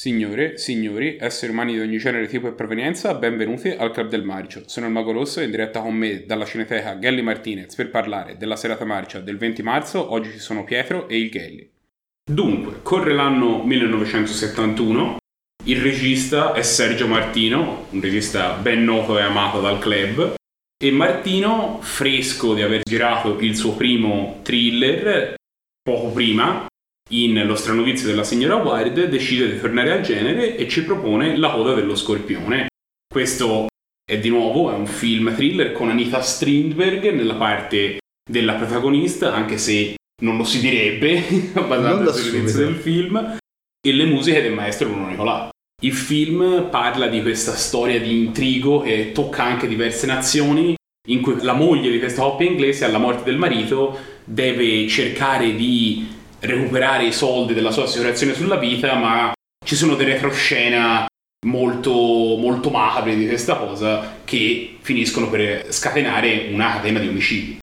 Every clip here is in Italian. Signore, signori, esseri umani di ogni genere, tipo e provenienza, benvenuti al Club del Marcio. Sono il Mago Rosso e in diretta con me dalla Cineteca Ghelli Martinez per parlare della serata marcia del 20 marzo. Oggi ci sono Pietro e il Ghelli. Dunque, corre l'anno 1971, il regista è Sergio Martino, un regista ben noto e amato dal club, e Martino, fresco di aver girato il suo primo thriller poco prima, in Lo strano vizio della signora Ward, decide di tornare al genere e ci propone La Coda dello Scorpione. Questo è di nuovo è un film thriller con Anita Strindberg nella parte della protagonista, anche se non lo si direbbe basando sull'inizio del film, e le musiche del maestro Bruno Nicolai. Il film parla di questa storia di intrigo che tocca anche diverse nazioni, in cui la moglie di questa coppia inglese, alla morte del marito, deve cercare di recuperare i soldi della sua assicurazione sulla vita, ma ci sono delle retroscena molto, molto macabre di questa cosa che finiscono per scatenare una catena di omicidi.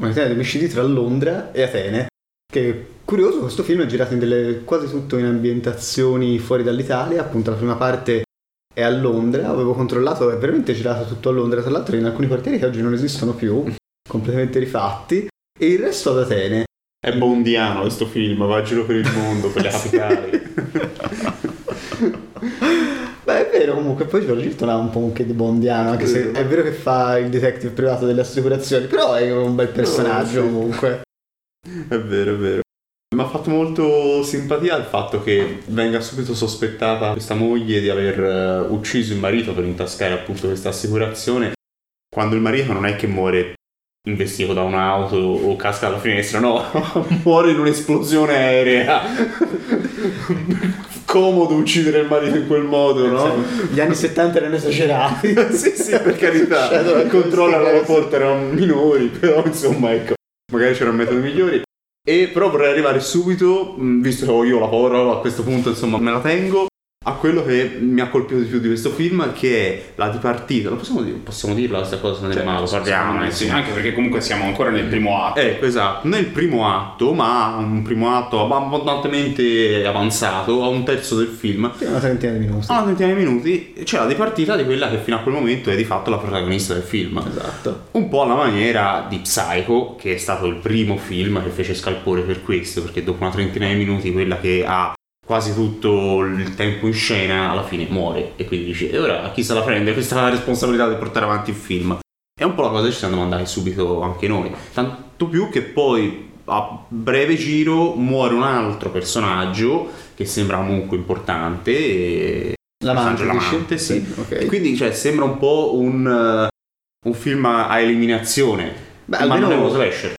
Una catena di omicidi tra Londra e Atene, che curioso, questo film è girato in delle, quasi tutto in ambientazioni fuori dall'Italia, appunto la prima parte è a Londra, avevo controllato, è veramente girato tutto a Londra, tra l'altro in alcuni quartieri che oggi non esistono più, completamente rifatti, e il resto ad Atene. È bondiano questo film, va a giro per il mondo, per le capitali. Beh, è vero, comunque poi Jordan ha un po' un che di bondiano, anche se è vero che fa il detective privato delle assicurazioni, però è un bel personaggio, no, sì. Comunque è vero, è vero. Mi ha fatto molto simpatia il fatto che venga subito sospettata questa moglie di aver ucciso il marito per intascare appunto questa assicurazione, quando il marito non è che muore investito da un'auto o casca dalla finestra, no, muore in un'esplosione aerea. Comodo uccidere il marito in quel modo, no? Gli anni 70 erano esagerati. Sì, sì, per carità, cioè, il controllo all'aeroporto erano minori, però insomma ecco, magari c'erano metodi migliori. E però vorrei arrivare subito, visto che io la parola a questo punto insomma me la tengo, a quello che mi ha colpito di più di questo film, che è la dipartita. Lo possiamo dirla questa cosa? Cioè, ma lo parliamo, sì, anche perché comunque siamo ancora nel primo atto. Esatto, nel primo abbondantemente atto, ma un primo atto abbondantemente avanzato, a un terzo del film. Sì, una trentina di minuti. C'è la dipartita di quella che fino a quel momento è di fatto la protagonista del film. Esatto. Un po' alla maniera di Psycho, che è stato il primo film che fece scalpore per questo, perché dopo una trentina di minuti quella che ha quasi tutto il tempo in scena alla fine muore, e quindi dice e ora a chi se la prende questa responsabilità di portare avanti il film? È un po' la cosa che ci siamo domandati subito anche noi, tanto più che poi a breve giro muore un altro personaggio che sembra comunque importante, l'amante, sì, okay. E quindi cioè sembra un po' un film a eliminazione. Beh, ma non è uno slasher.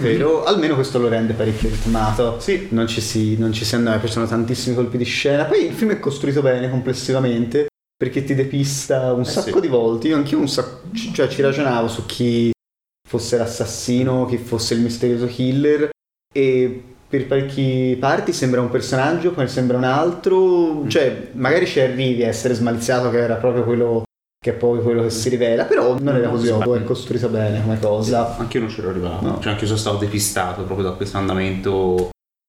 Vero, almeno questo lo rende parecchio ritmato. Sì. Non ci si andava, poi ci sono tantissimi colpi di scena. Poi il film è costruito bene complessivamente, perché ti depista un sacco di volte. Io anch'io cioè ci ragionavo su chi fosse l'assassino, chi fosse il misterioso killer, e per parecchie parti sembra un personaggio, poi sembra un altro. Cioè magari ci arrivi a essere smaliziato che era proprio quello che è poi quello che si rivela, però non era così ovvio, è costruita bene come cosa. Anche io non ce l'ho arrivato, no. Cioè anche io sono stato depistato proprio da questo andamento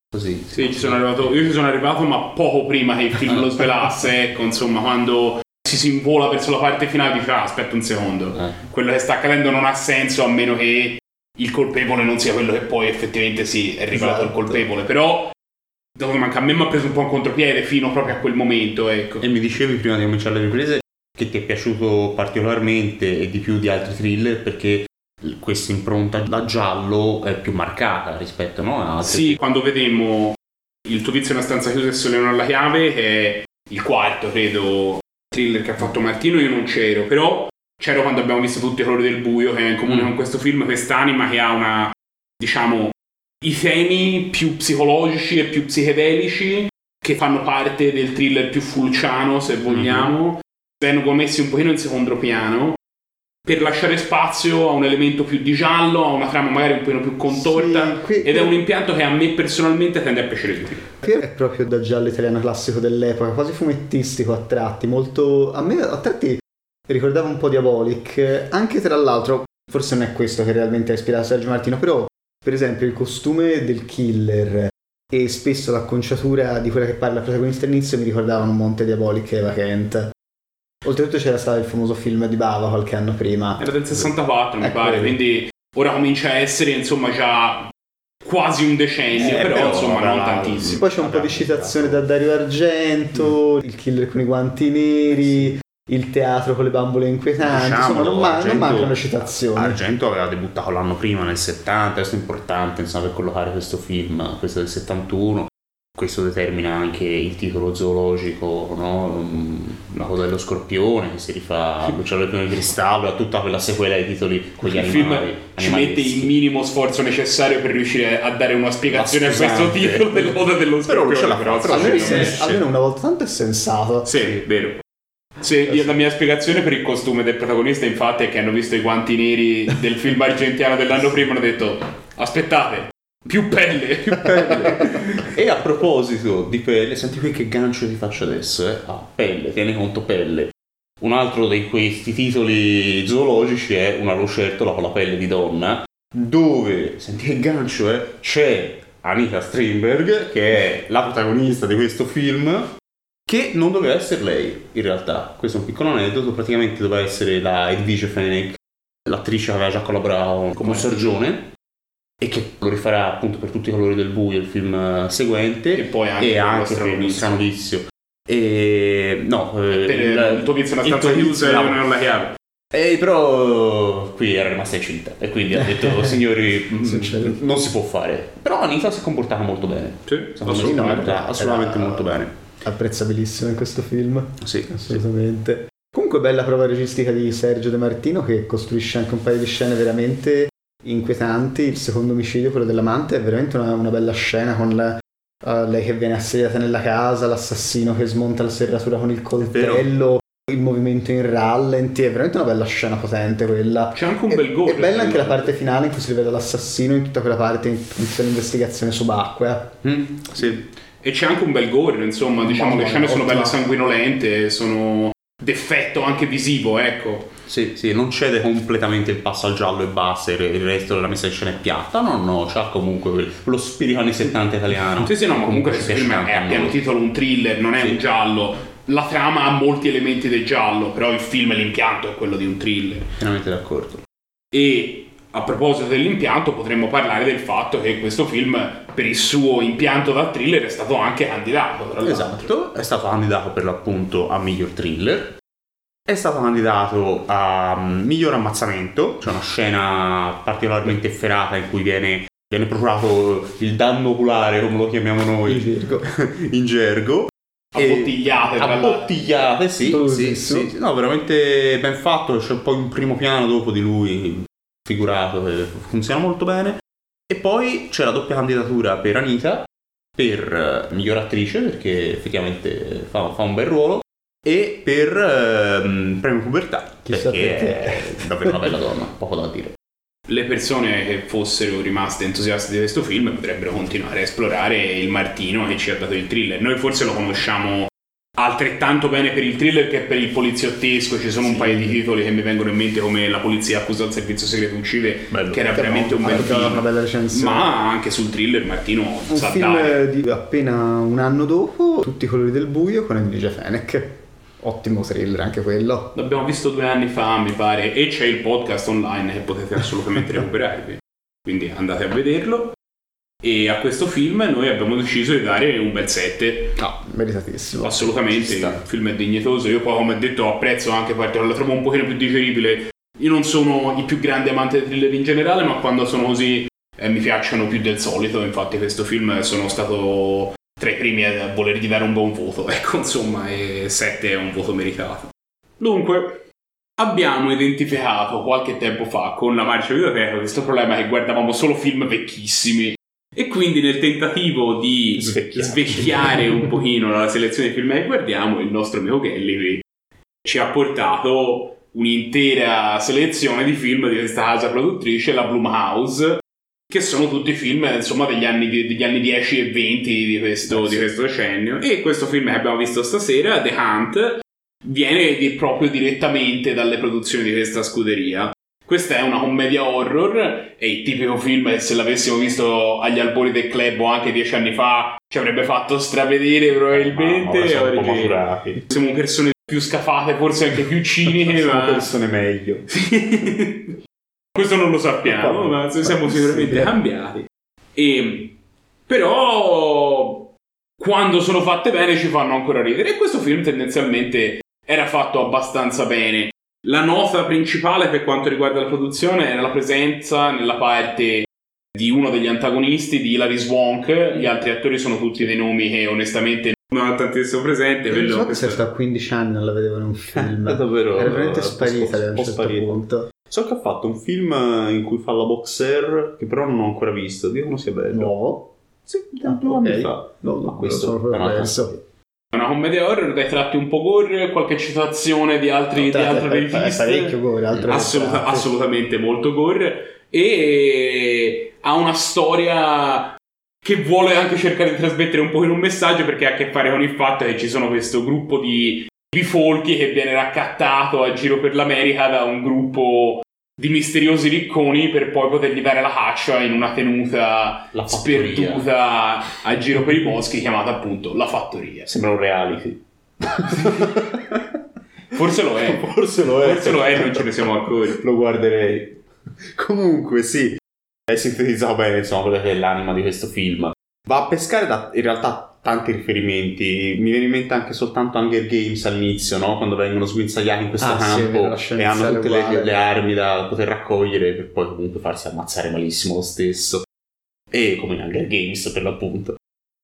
così. Sì, ci sono arrivato ma poco prima che il film lo svelasse, ecco, insomma, quando si invola verso la parte finale dice aspetta un secondo, quello che sta accadendo non ha senso a meno che il colpevole non sia quello che poi effettivamente si è rivelato il colpevole, però dopo manca a me mi ha preso un po' un contropiede fino proprio a quel momento, ecco. E mi dicevi prima di cominciare le riprese che ti è piaciuto particolarmente e di più di altri thriller, perché questa impronta da giallo è più marcata rispetto, no, a altri. Sì, quando vedemmo Il tuo vizio è una stanza chiusa e il sole non alla chiave, che è il quarto, credo, thriller che ha fatto Martino, io non c'ero, però c'ero quando abbiamo visto Tutti i colori del buio, che è in comune con questo film quest'anima che ha una, diciamo, i temi più psicologici e più psichedelici che fanno parte del thriller più fulciano, se vogliamo, vengono messi un pochino in secondo piano per lasciare spazio a un elemento più di giallo, a una trama magari un pochino più contorta, sì, ed è un impianto che a me personalmente tende a piacere di più. Qui è proprio da giallo italiano classico dell'epoca, quasi fumettistico a tratti, molto, a me a tratti ricordava un po' Diabolic, anche tra l'altro forse non è questo che realmente ha ispirato Sergio Martino, però per esempio il costume del killer e spesso l'acconciatura di quella che parla la protagonista all'inizio mi ricordava un monte Diabolic e Eva Kent. Oltretutto c'era stato il famoso film di Bava qualche anno prima. Era del 64, mi pare, quello. Quindi ora comincia a essere insomma già quasi un decennio, però insomma non tantissimo. Poi c'è un po' di citazione da Dario Argento, Il killer con i guanti neri, il teatro con le bambole inquietanti, diciamo, insomma non mancano citazioni. Argento aveva debuttato l'anno prima, nel 70, questo è importante insomma per collocare questo film, questo del 71. Questo determina anche il titolo zoologico, no? La Coda dello Scorpione, che si rifà a L'Uccello di Cristallo, a tutta quella sequela di titoli con gli animali. Il film ci mette il minimo sforzo necessario per riuscire a dare una spiegazione a questo titolo della Coda dello Scorpione. Però almeno una volta tanto è sensato. Sì, vero. Sì, la mia spiegazione per il costume del protagonista infatti è che hanno visto i guanti neri del film argentino dell'anno prima e hanno detto aspettate, più pelle. E a proposito di pelle, senti qui che gancio ti faccio adesso, pelle, tieni conto, pelle. Un altro di questi titoli zoologici è Una lucertola con la pelle di donna, dove, senti che gancio, c'è Anita Strindberg, che è la protagonista di questo film, che non doveva essere lei in realtà. Questo è un piccolo aneddoto, praticamente doveva essere la Edwige Fenech, l'attrice che aveva già collaborato come sorgione e che lo rifarà appunto per Tutti i colori del buio, il film seguente, e poi anche per Lo strano vizio Il tuo vizio è una stanza chiusa e il sole non alla chiave, e però qui era rimasta incinta e quindi ha detto signori non si può fare. Però Anita si è comportata molto bene, assolutamente molto bene, apprezzabilissima in questo film, sì, assolutamente sì. Comunque bella prova registica di Sergio De Martino, che costruisce anche un paio di scene veramente inquietanti. Il secondo omicidio, quello dell'amante, è veramente una bella scena con lei che viene assediata nella casa, l'assassino che smonta la serratura con il coltello, il movimento in rallenti, è veramente una bella scena potente quella. C'è anche un bel gol. È bella anche la parte finale in cui si vede l'assassino in tutta quella parte, in tutta l'investigazione subacquea. Sì. E c'è anche un bel gore, insomma, diciamo le scene sono belle sanguinolente, sono d'effetto anche visivo, ecco. Sì, non cede completamente il passo al giallo e basta, il resto della messa in scena è piatta, no, c'ha comunque lo spirito anni 70 italiano. Sì, ma comunque questo film è a pieno titolo un thriller, non è un giallo. La trama ha molti elementi del giallo, però il film, l'impianto è quello di un thriller. Pienamente d'accordo. E a proposito dell'impianto potremmo parlare del fatto che questo film, per il suo impianto da thriller, è stato anche candidato, tra l'altro. Esatto, è stato candidato per l'appunto a miglior thriller. È stato candidato a miglior ammazzamento, c'è una scena particolarmente efferata in cui viene procurato il danno oculare, come lo chiamiamo noi in gergo. Abbottigliate, sì. No, veramente ben fatto, c'è poi un primo piano dopo di lui figurato che funziona molto bene. E poi c'è la doppia candidatura per Anita, per miglior attrice, perché effettivamente fa un bel ruolo, e per premio pubertà, perché è davvero una bella donna, poco da dire. Le persone che fossero rimaste entusiaste di questo film potrebbero continuare a esplorare il Martino che ci ha dato il thriller. Noi forse lo conosciamo altrettanto bene per il thriller che per il poliziottesco. Ci sono un paio di titoli che mi vengono in mente, come La polizia accusa il servizio segreto uccide, bello, che era veramente un bel film, una bella recensione. Ma anche sul thriller Martino sa dare. Un film di appena un anno dopo, Tutti i colori del buio, con Edwige Fenech. Ottimo thriller anche quello. L'abbiamo visto 2 anni fa, mi pare, e c'è il podcast online che potete assolutamente recuperarvi. Quindi andate a vederlo. E a questo film noi abbiamo deciso di dare un bel 7. Meritatissimo. Assolutamente, il film è dignitoso. Io poi, come detto, apprezzo anche perché la trovo un pochino più digeribile. Io non sono il più grande amante dei thriller in generale, ma quando sono così mi piacciono più del solito. Infatti questo film sono stato tra i primi a volergli dare un buon voto, ecco, insomma, e 7 è un voto meritato. Dunque, abbiamo identificato qualche tempo fa con la marcia videoteca questo problema che guardavamo solo film vecchissimi, e quindi nel tentativo di svecchiare un pochino la selezione di film che guardiamo, il nostro amico Ghelli ci ha portato un'intera selezione di film di questa casa produttrice, la Blumhouse, che sono tutti film, insomma, degli anni 10 e 20 di questo decennio. E questo film che abbiamo visto stasera, The Hunt, viene proprio direttamente dalle produzioni di questa scuderia. Questa è una commedia horror, è il tipico film che se l'avessimo visto agli albori del club o anche 10 anni fa ci avrebbe fatto stravedere probabilmente. Ma siamo un po' maturati. Siamo persone più scafate, forse anche più ciniche. Siamo persone meglio. Sì. Questo non lo sappiamo, ma siamo sicuramente cambiati. E però quando sono fatte bene ci fanno ancora ridere, e questo film tendenzialmente era fatto abbastanza bene. La nota principale per quanto riguarda la produzione era la presenza nella parte di uno degli antagonisti di Hilary Swank. Gli altri attori sono tutti dei nomi che onestamente non hanno tantissimo presente. Sta a 15 anni non la vedevo in un film. Davvero, era veramente sparita da un certo punto. So che ha fatto un film in cui fa la boxer, che però non ho ancora visto. Dicono sia bello. No? Sì, okay. No, questo è un altro. È una commedia horror dai tratti un po' gore, qualche citazione di altri riviste, parecchio gore, assolutamente molto gore, e ha una storia che vuole anche cercare di trasmettere un po' un messaggio, perché ha a che fare con il fatto che ci sono questo gruppo di bifolchi che viene raccattato a giro per l'America da un gruppo di misteriosi ricconi per poi potergli dare la caccia in una tenuta sperduta a giro per i boschi chiamata appunto La Fattoria. Sembra un reality. Forse lo è, non ce ne siamo accorti. Lo guarderei. Comunque sì, è sintetizzato bene insomma quella che è l'anima di questo film. Va a pescare in realtà tanti riferimenti. Mi viene in mente anche soltanto Hunger Games all'inizio, no? Quando vengono sguinzagliati in questo campo e hanno tutte le armi da poter raccogliere per poi comunque farsi ammazzare malissimo lo stesso, e come in Hunger Games per l'appunto.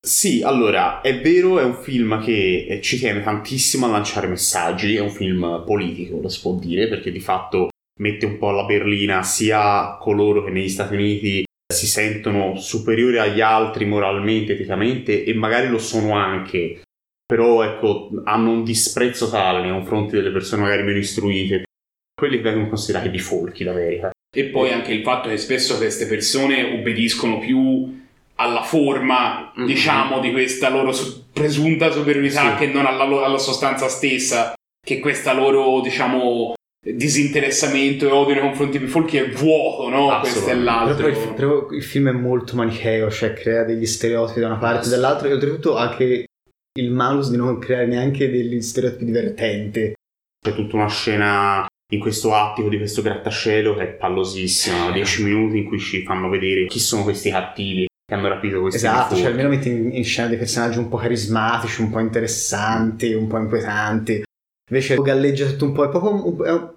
Sì, allora, è vero, è un film che ci tiene tantissimo a lanciare messaggi. È un film politico, lo si può dire, perché di fatto mette un po' alla berlina sia coloro che negli Stati Uniti si sentono superiori agli altri moralmente, eticamente, e magari lo sono anche, però ecco, hanno un disprezzo tale nei confronti delle persone magari meno istruite, quelli che vengono considerati bifolchi d'America. E poi anche il fatto che spesso queste persone obbediscono più alla forma, diciamo, di questa loro presunta superiorità, che non alla sostanza stessa, che questa loro, diciamo, disinteressamento e odio nei confronti di bifolchi è vuoto, no? Questo è l'altro. Però il film è molto manicheo, cioè crea degli stereotipi da una parte e dall'altra, e oltretutto anche il malus di non creare neanche degli stereotipi divertenti. C'è tutta una scena in questo attico di questo grattacielo che è pallosissima, 10 minuti in cui ci fanno vedere chi sono questi cattivi che hanno rapito questi bifolchi. Cioè almeno metti in scena dei personaggi un po' carismatici, un po' interessanti, un po' inquietanti. Invece galleggia tutto un po', è un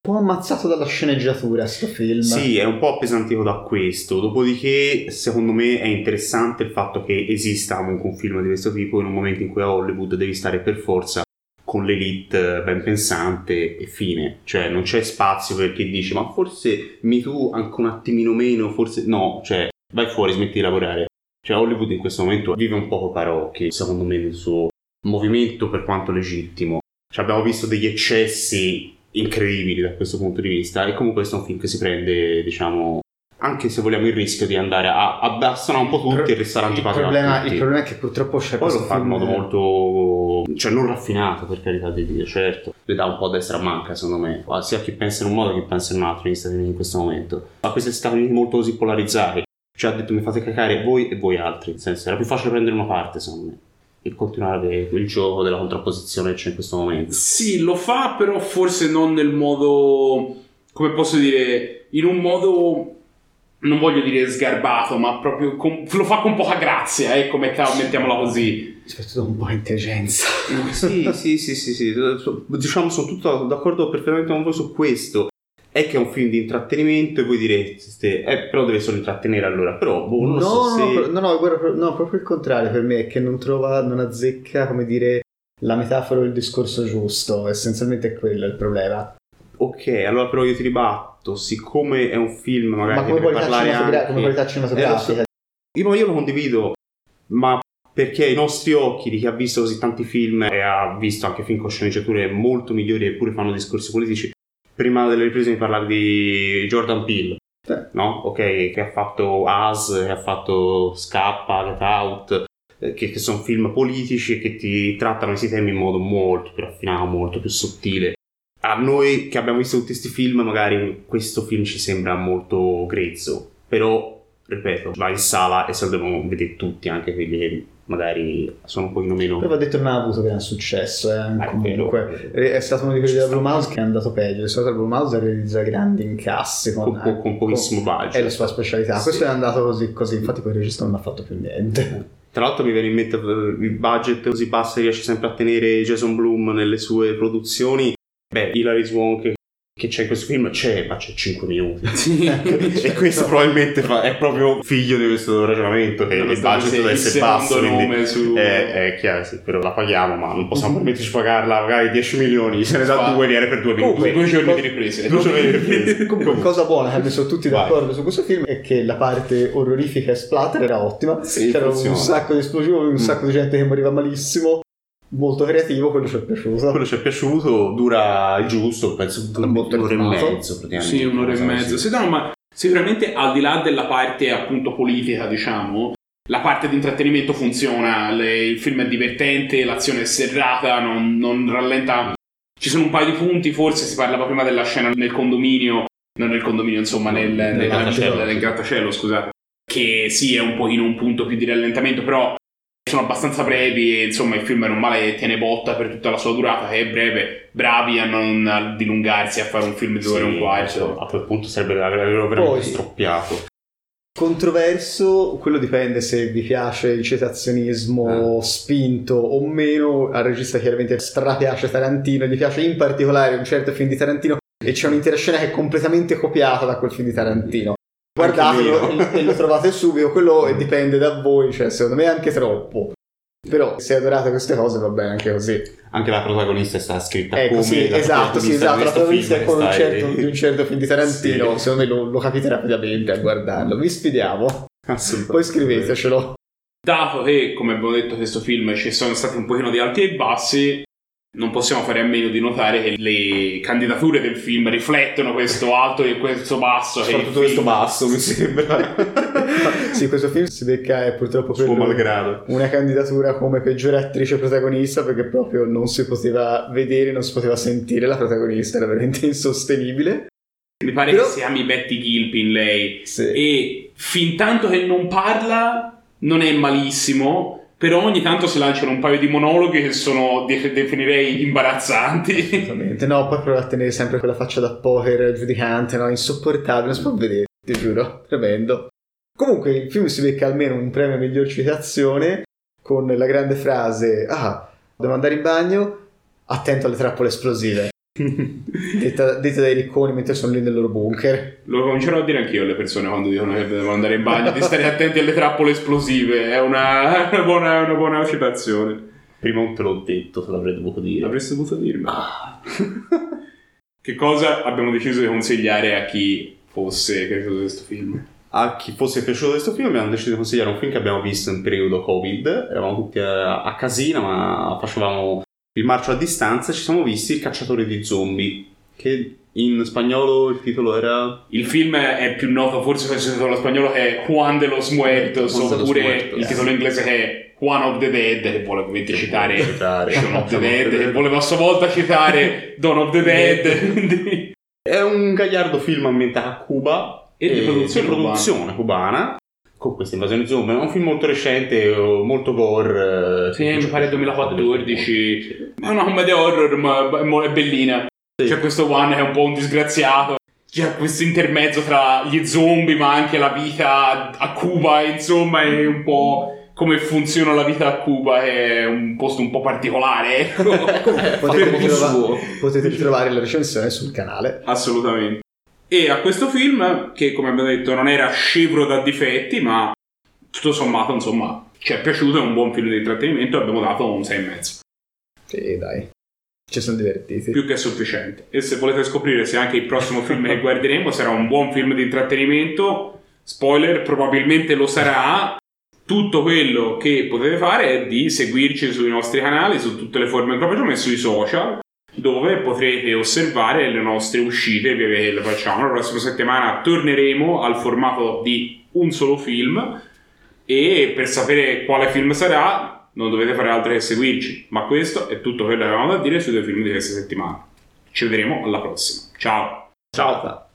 po' ammazzato dalla sceneggiatura sto film. Sì, è un po' appesantito da questo. Dopodiché, secondo me, è interessante il fatto che esista comunque un film di questo tipo in un momento in cui a Hollywood devi stare per forza con l'elite ben pensante e fine. Cioè, non c'è spazio per chi dice, ma forse Me Too anche un attimino meno, forse... No, cioè, vai fuori, smetti di lavorare. Cioè, Hollywood in questo momento vive un po' parocchi, secondo me, nel suo movimento, per quanto legittimo. Cioè, abbiamo visto degli eccessi incredibili da questo punto di vista, e comunque questo è un film che si prende, diciamo, anche se vogliamo, il rischio di andare a abbassare un po' tutti e restare antipatico. Il problema è che purtroppo c'è poi questo lo fa in modo molto, cioè, non raffinato, per carità di Dio, certo, le dà un po' a destra manca, secondo me, sia chi pensa in un modo che chi pensa in un altro negli Stati Uniti in questo momento. Ma questi Stati Uniti molto così polarizzati, cioè ha detto mi fate cacare voi e voi altri, nel senso era più facile prendere una parte, secondo me, e continuare il gioco della contrapposizione che c'è in questo momento. Sì, lo fa, però forse non nel modo, come posso dire, in un modo, non voglio dire sgarbato, ma proprio lo fa con poca grazia, come mettiamola così. Soprattutto un po' intelligenza. Sì. Diciamo, sono tutto d'accordo perfettamente con voi su questo. È che è un film di intrattenimento, e voi direte, però deve solo intrattenere, allora, però non so se... No, proprio il contrario per me, è che non azzecca, come dire, la metafora o il discorso giusto, essenzialmente è quello il problema. Ok, allora però io ti ribatto, siccome è un film magari... Ma come qualità cinematografica? Io lo condivido, ma perché ai nostri occhi, di chi ha visto così tanti film e ha visto anche film con sceneggiature molto migliori e pure fanno discorsi politici. Prima delle riprese mi parlavi di Jordan Peele, no? Ok, che ha fatto As, che ha fatto Scappa, Get Out, che sono film politici che ti trattano questi temi in modo molto più raffinato, molto più sottile. a noi che abbiamo visto tutti questi film magari questo film ci sembra molto grezzo, però ripeto, va in sala e se lo devono vedere tutti, anche quelli che magari sono un pochino meno. Però va detto non ha avuto gran successo, comunque è stato uno di quelli della Blumhouse che è andato peggio. Di solito la Blumhouse realizza grandi incassi con pochissimo budget, è la sua specialità, sì. Questo è andato così, infatti poi il regista non ha fatto più niente. Tra l'altro mi viene in mente il budget così basso che riesce sempre a tenere Jason Blum nelle sue produzioni. Beh, Hilary Swank che c'è in questo film c'è 5 minuti. Sì, certo. E questo probabilmente è proprio figlio di questo ragionamento che il budget deve essere basso, quindi è chiaro, sì, però la paghiamo, ma non possiamo permetterci di pagarla magari 10 milioni, se ne dà 2 viene per 2 minuti, 2 giorni di riprese. Comunque cosa buona che adesso tutti d'accordo su questo film è che la parte orrorifica e splatter era ottima, sì, c'era un sacco di esplosivo, un sacco di gente che moriva malissimo. Molto creativo, quello ci è piaciuto. Dura il giusto, penso un'ora e mezzo praticamente. Sì, un'ora e mezzo. Sì, no, ma sicuramente al di là della parte appunto politica, diciamo, la parte di intrattenimento funziona. Il film è divertente, l'azione è serrata, non rallenta. Ci sono un paio di punti, forse si parlava prima della scena nel condominio, non nel condominio, insomma, nel grattacielo, scusate. Che sì, è un pochino un punto più di rallentamento, però sono abbastanza brevi e insomma il film è normale, tiene botta per tutta la sua durata che è breve, bravi a non dilungarsi a fare un film di 2 ore e un quarto. A quel punto sarebbe veramente stroppiato. Controverso, quello dipende se vi piace il citazionismo spinto o meno. Al regista chiaramente strapiace Tarantino, gli piace in particolare un certo film di Tarantino e c'è un'intera scena che è completamente copiata da quel film di Tarantino. Guardatelo e lo trovate subito, quello dipende da voi, cioè secondo me è anche troppo. Però se adorate queste cose va bene anche così. Anche la protagonista è stata scritta come sì, esatto, la protagonista è con un certo film di Tarantino, sì. Secondo me lo capite rapidamente a guardarlo, vi sfidiamo. Poi scrivetecelo. Dato che, come abbiamo detto, in questo film ci sono stati un pochino di alti e bassi, non possiamo fare a meno di notare che le candidature del film riflettono questo alto e questo basso. Soprattutto questo basso, mi sembra. Sì, questo film si becca purtroppo per malgrado una candidatura come peggiore attrice protagonista, perché proprio non si poteva vedere, non si poteva sentire la protagonista, era veramente insostenibile. Mi pare che si ami Betty Gilpin lei, sì. E fin tanto che non parla non è malissimo. Però ogni tanto si lanciano un paio di monologhi che sono, definirei, imbarazzanti. Assolutamente. No, poi prova a tenere sempre quella faccia da poker giudicante, no? Insopportabile, non si può vedere, ti giuro, tremendo. Comunque il film si becca almeno un premio miglior citazione con la grande frase: ah, devo andare in bagno, attento alle trappole esplosive. Detta dai ricconi mentre sono lì nel loro bunker. Lo comincerò a dire anch'io alle persone quando dicono che devono andare in bagno di stare attenti alle trappole esplosive. È una buona citazione. Prima non te l'ho detto, te l'avrei dovuto dire. L'avresti dovuto dirmi. Ah. Che cosa abbiamo deciso di consigliare a chi fosse piaciuto questo film? A chi fosse piaciuto questo film abbiamo deciso di consigliare un film che abbiamo visto in periodo Covid. Eravamo tutti a casina, ma facevamo il marcio a distanza, ci siamo visti Il cacciatore di zombie, che in spagnolo il titolo era... Il film è più noto forse per il titolo spagnolo che è Juan de los Muertos, oppure il titolo inglese che è Juan of the Dead, che vuole ovviamente citare Shaun of the Dead, che voleva a sua volta citare Dawn of the Dead. È un gagliardo film ambientato a Cuba e di produzione cubana. Con questa invasione zombie, è un film molto recente, molto gore. Sì, mi pare 2014. È una commedia horror, ma è bellina. Sì. C'è questo Juan che è un po' un disgraziato. C'è questo intermezzo tra gli zombie, ma anche la vita a Cuba. Insomma, è un po' come funziona la vita a Cuba, è un posto un po' particolare. Potete ritrovare la recensione sul canale. Assolutamente. E a questo film, che come abbiamo detto non era scevro da difetti, ma tutto sommato, insomma, ci è piaciuto, è un buon film di intrattenimento, abbiamo dato un 6,5. Sì, dai, ci sono divertiti. Più che sufficiente. E se volete scoprire se anche il prossimo film che guarderemo sarà un buon film di intrattenimento, spoiler, probabilmente lo sarà. Tutto quello che potete fare è di seguirci sui nostri canali, su tutte le forme proprio e sui social, dove potrete osservare le nostre uscite che facciamo. La prossima settimana torneremo al formato di un solo film e per sapere quale film sarà non dovete fare altro che seguirci, ma questo è tutto quello che avevamo da dire sui 2 film di questa settimana. Ci vedremo alla prossima. Ciao. Ciao.